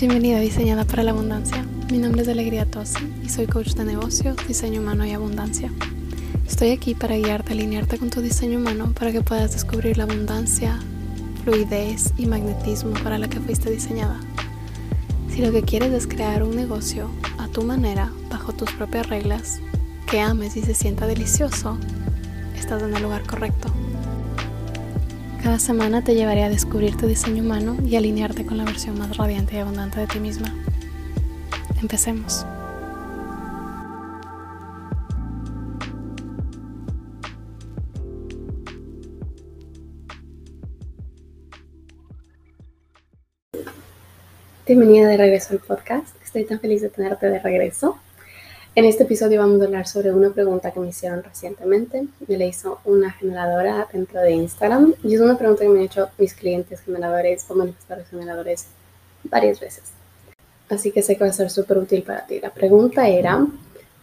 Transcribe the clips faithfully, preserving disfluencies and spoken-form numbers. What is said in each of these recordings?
Bienvenida a Diseñada para la Abundancia. Mi nombre es Alegría Tosi y soy coach de negocios, diseño humano y abundancia. Estoy aquí para guiarte, alinearte con tu diseño humano para que puedas descubrir la abundancia, fluidez y magnetismo para la que fuiste diseñada. Si lo que quieres es crear un negocio a tu manera, bajo tus propias reglas, que ames y se sienta delicioso, estás en el lugar correcto. Cada semana te llevaré a descubrir tu diseño humano y alinearte con la versión más radiante y abundante de ti misma. Empecemos. Bienvenida de regreso al podcast. Estoy tan feliz de tenerte de regreso. En este episodio vamos a hablar sobre una pregunta que me hicieron recientemente. Me la hizo una generadora dentro de Instagram y es una pregunta que me han hecho mis clientes generadores o manifestadores generadores varias veces. Así que sé que va a ser súper útil para ti. La pregunta era,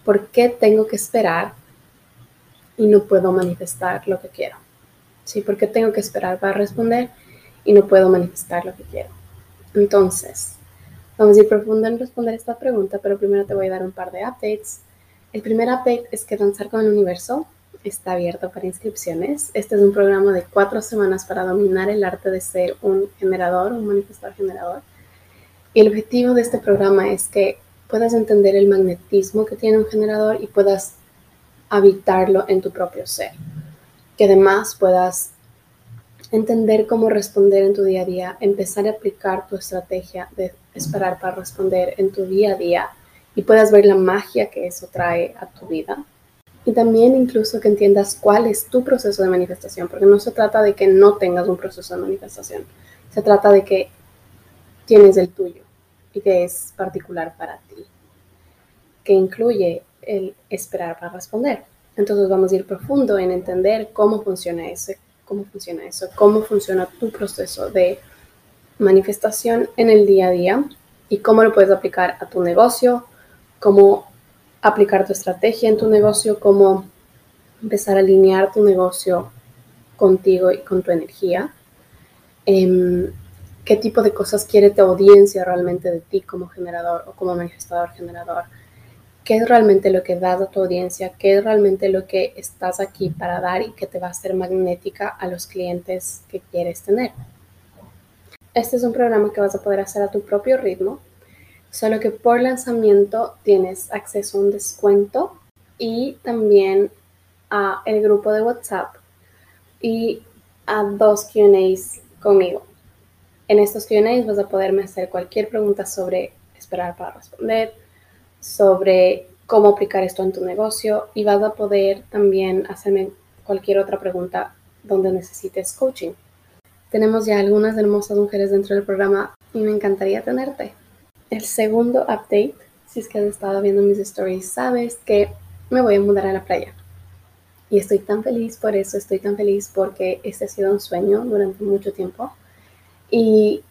¿por qué tengo que esperar y no puedo manifestar lo que quiero? ¿Sí? ¿Por qué tengo que esperar para responder y no puedo manifestar lo que quiero? Entonces, vamos a ir profundo en responder esta pregunta, pero primero te voy a dar un par de updates. El primer update es que Danzar con el Universo está abierto para inscripciones. Este es un programa de cuatro semanas para dominar el arte de ser un generador, un manifestador generador. Y el objetivo de este programa es que puedas entender el magnetismo que tiene un generador y puedas habitarlo en tu propio ser. Que además puedas entender cómo responder en tu día a día, empezar a aplicar tu estrategia de esperar para responder en tu día a día y puedas ver la magia que eso trae a tu vida. Y también incluso que entiendas cuál es tu proceso de manifestación, porque no se trata de que no tengas un proceso de manifestación, se trata de que tienes el tuyo y que es particular para ti, que incluye el esperar para responder. Entonces vamos a ir profundo en entender cómo funciona ese ¿Cómo funciona eso? ¿Cómo funciona tu proceso de manifestación en el día a día? ¿Y cómo lo puedes aplicar a tu negocio? ¿Cómo aplicar tu estrategia en tu negocio? ¿Cómo empezar a alinear tu negocio contigo y con tu energía? ¿Qué tipo de cosas quiere tu audiencia realmente de ti como generador o como manifestador generador? ¿Qué es realmente lo que das a tu audiencia? ¿Qué es realmente lo que estás aquí para dar y que te va a hacer magnética a los clientes que quieres tener? Este es un programa que vas a poder hacer a tu propio ritmo, solo que por lanzamiento tienes acceso a un descuento y también a el grupo de WhatsApp y a dos Q and A's conmigo. En estos Q and A's vas a poderme hacer cualquier pregunta sobre esperar para responder, sobre cómo aplicar esto en tu negocio y vas a poder también hacerme cualquier otra pregunta donde necesites coaching. Tenemos ya algunas hermosas mujeres dentro del programa y me encantaría tenerte. El segundo update, si es que has estado viendo mis stories, sabes que me voy a mudar a la playa. Y estoy tan feliz por eso, estoy tan feliz porque este ha sido un sueño durante mucho tiempo. Y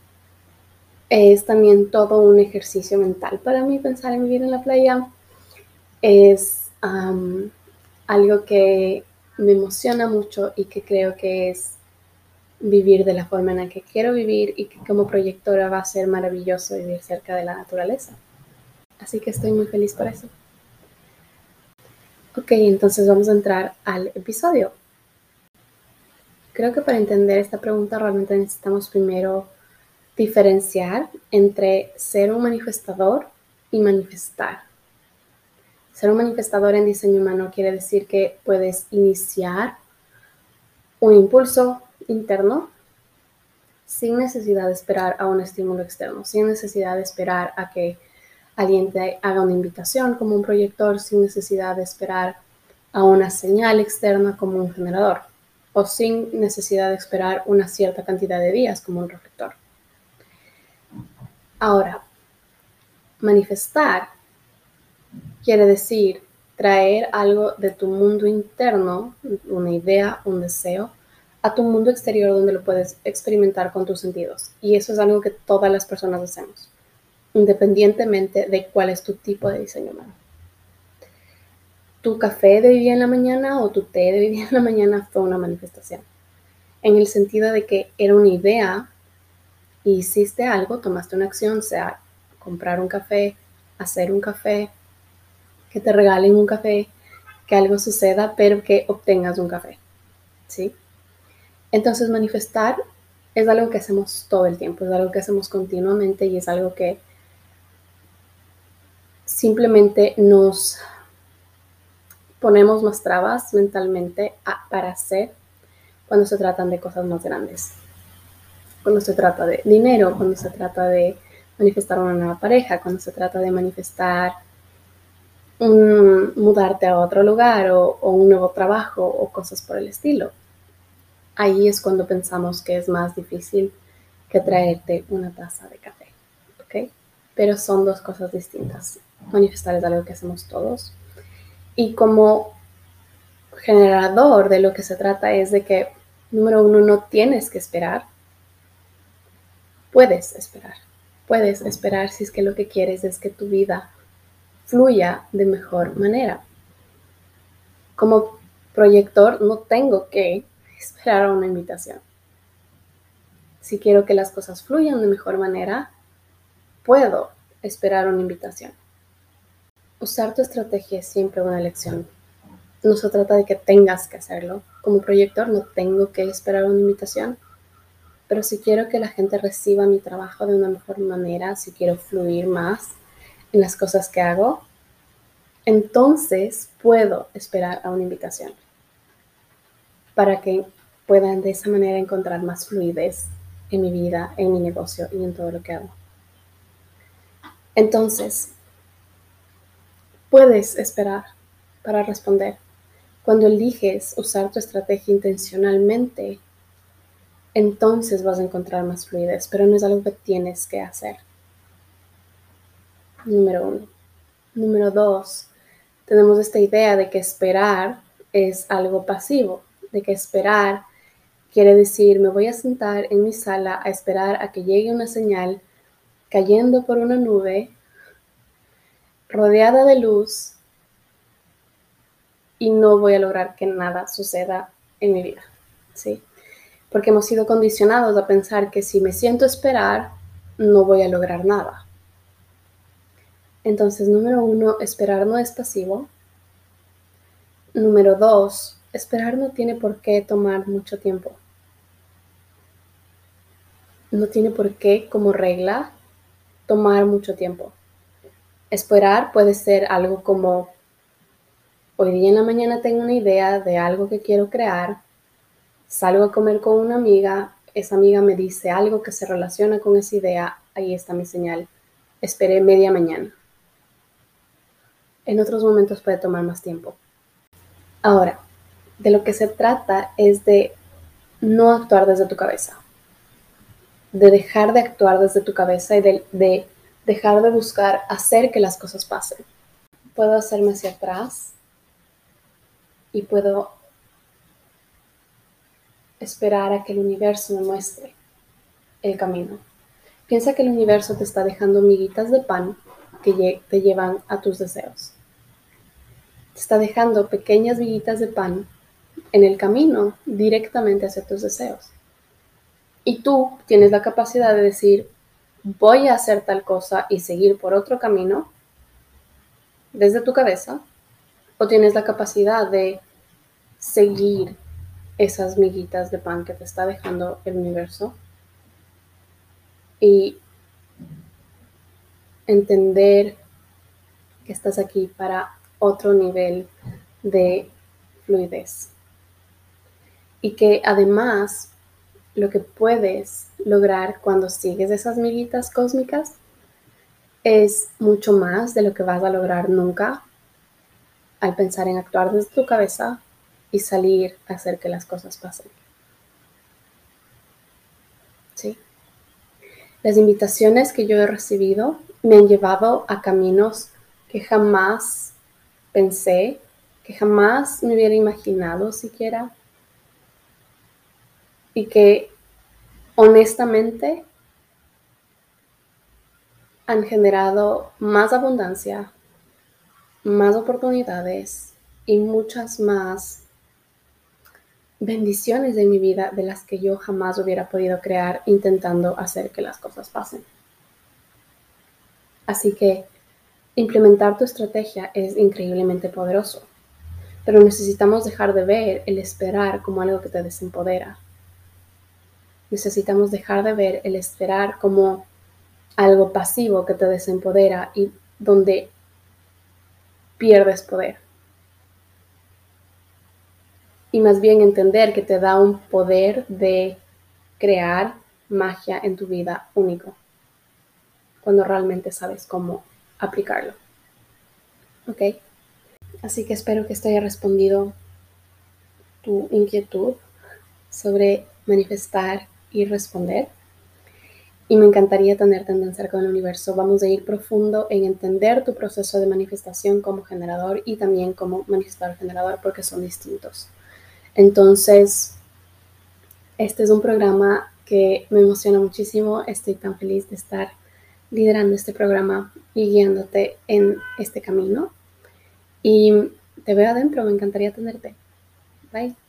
es también todo un ejercicio mental para mí pensar en vivir en la playa. Es um, algo que me emociona mucho y que creo que es vivir de la forma en la que quiero vivir y que como proyectora va a ser maravilloso vivir cerca de la naturaleza. Así que estoy muy feliz por eso. Ok, entonces vamos a entrar al episodio. Creo que para entender esta pregunta realmente necesitamos primero diferenciar entre ser un manifestador y manifestar. Ser un manifestador en diseño humano quiere decir que puedes iniciar un impulso interno sin necesidad de esperar a un estímulo externo, sin necesidad de esperar a que alguien te haga una invitación como un proyector, sin necesidad de esperar a una señal externa como un generador o sin necesidad de esperar una cierta cantidad de días como un reflector. Ahora, manifestar quiere decir traer algo de tu mundo interno, una idea, un deseo, a tu mundo exterior donde lo puedes experimentar con tus sentidos. Y eso es algo que todas las personas hacemos, independientemente de cuál es tu tipo de diseño humano. Tu café de hoy día en la mañana o tu té de hoy día en la mañana fue una manifestación, en el sentido de que era una idea. Y hiciste algo, tomaste una acción, sea comprar un café, hacer un café, que te regalen un café, que algo suceda, pero que obtengas un café, ¿sí? Entonces manifestar es algo que hacemos todo el tiempo, es algo que hacemos continuamente y es algo que simplemente nos ponemos más trabas mentalmente a, para hacer cuando se tratan de cosas más grandes. Cuando se trata de dinero, cuando se trata de manifestar una nueva pareja, cuando se trata de manifestar un, mudarte a otro lugar o, o un nuevo trabajo o cosas por el estilo. Ahí es cuando pensamos que es más difícil que traerte una taza de café, ¿ok? Pero son dos cosas distintas. Manifestar es algo que hacemos todos. Y como generador de lo que se trata es de que, número uno, no tienes que esperar. Puedes esperar. Puedes esperar si es que lo que quieres es que tu vida fluya de mejor manera. Como proyector, no tengo que esperar a una invitación. Si quiero que las cosas fluyan de mejor manera, puedo esperar una invitación. Usar tu estrategia es siempre una elección. No se trata de que tengas que hacerlo. Como proyector no tengo que esperar una invitación, pero si quiero que la gente reciba mi trabajo de una mejor manera, si quiero fluir más en las cosas que hago, entonces puedo esperar a una invitación para que puedan de esa manera encontrar más fluidez en mi vida, en mi negocio y en todo lo que hago. Entonces, puedes esperar para responder. Cuando eliges usar tu estrategia intencionalmente, entonces vas a encontrar más fluidez, pero no es algo que tienes que hacer. Número uno. Número dos, tenemos esta idea de que esperar es algo pasivo, de que esperar quiere decir me voy a sentar en mi sala a esperar a que llegue una señal cayendo por una nube, rodeada de luz, y no voy a lograr que nada suceda en mi vida, ¿sí? Porque hemos sido condicionados a pensar que si me siento a esperar, no voy a lograr nada. Entonces, número uno, esperar no es pasivo. Número dos, esperar no tiene por qué tomar mucho tiempo. No tiene por qué, como regla, tomar mucho tiempo. Esperar puede ser algo como, hoy día en la mañana tengo una idea de algo que quiero crear, salgo a comer con una amiga, esa amiga me dice algo que se relaciona con esa idea, ahí está mi señal, esperé media mañana. En otros momentos puede tomar más tiempo. Ahora, de lo que se trata es de no actuar desde tu cabeza, de dejar de actuar desde tu cabeza y de... de dejar de buscar hacer que las cosas pasen. Puedo hacerme hacia atrás y puedo esperar a que el universo me muestre el camino. Piensa que el universo te está dejando miguitas de pan que te llevan a tus deseos. Te está dejando pequeñas miguitas de pan en el camino directamente hacia tus deseos. Y tú tienes la capacidad de decir, voy a hacer tal cosa y seguir por otro camino desde tu cabeza, o tienes la capacidad de seguir esas miguitas de pan que te está dejando el universo y entender que estás aquí para otro nivel de fluidez y que además lo que puedes lograr cuando sigues esas miguitas cósmicas es mucho más de lo que vas a lograr nunca al pensar en actuar desde tu cabeza y salir a hacer que las cosas pasen. ¿Sí? Las invitaciones que yo he recibido me han llevado a caminos que jamás pensé, que jamás me hubiera imaginado siquiera. Y que honestamente han generado más abundancia, más oportunidades y muchas más bendiciones de mi vida de las que yo jamás hubiera podido crear intentando hacer que las cosas pasen. Así que implementar tu estrategia es increíblemente poderoso, pero necesitamos dejar de ver el esperar como algo que te desempodera. Necesitamos dejar de ver el esperar como algo pasivo que te desempodera y donde pierdes poder. Y más bien entender que te da un poder de crear magia en tu vida único, cuando realmente sabes cómo aplicarlo. ¿Ok? Así que espero que esto haya respondido tu inquietud sobre manifestar y responder. Y me encantaría tenerte en Danzar con el Universo. Vamos a ir profundo en entender tu proceso de manifestación como generador y también como manifestador generador, porque son distintos. Entonces, este es un programa que me emociona muchísimo. Estoy tan feliz de estar liderando este programa y guiándote en este camino. Y te veo adentro. Me encantaría tenerte. Bye.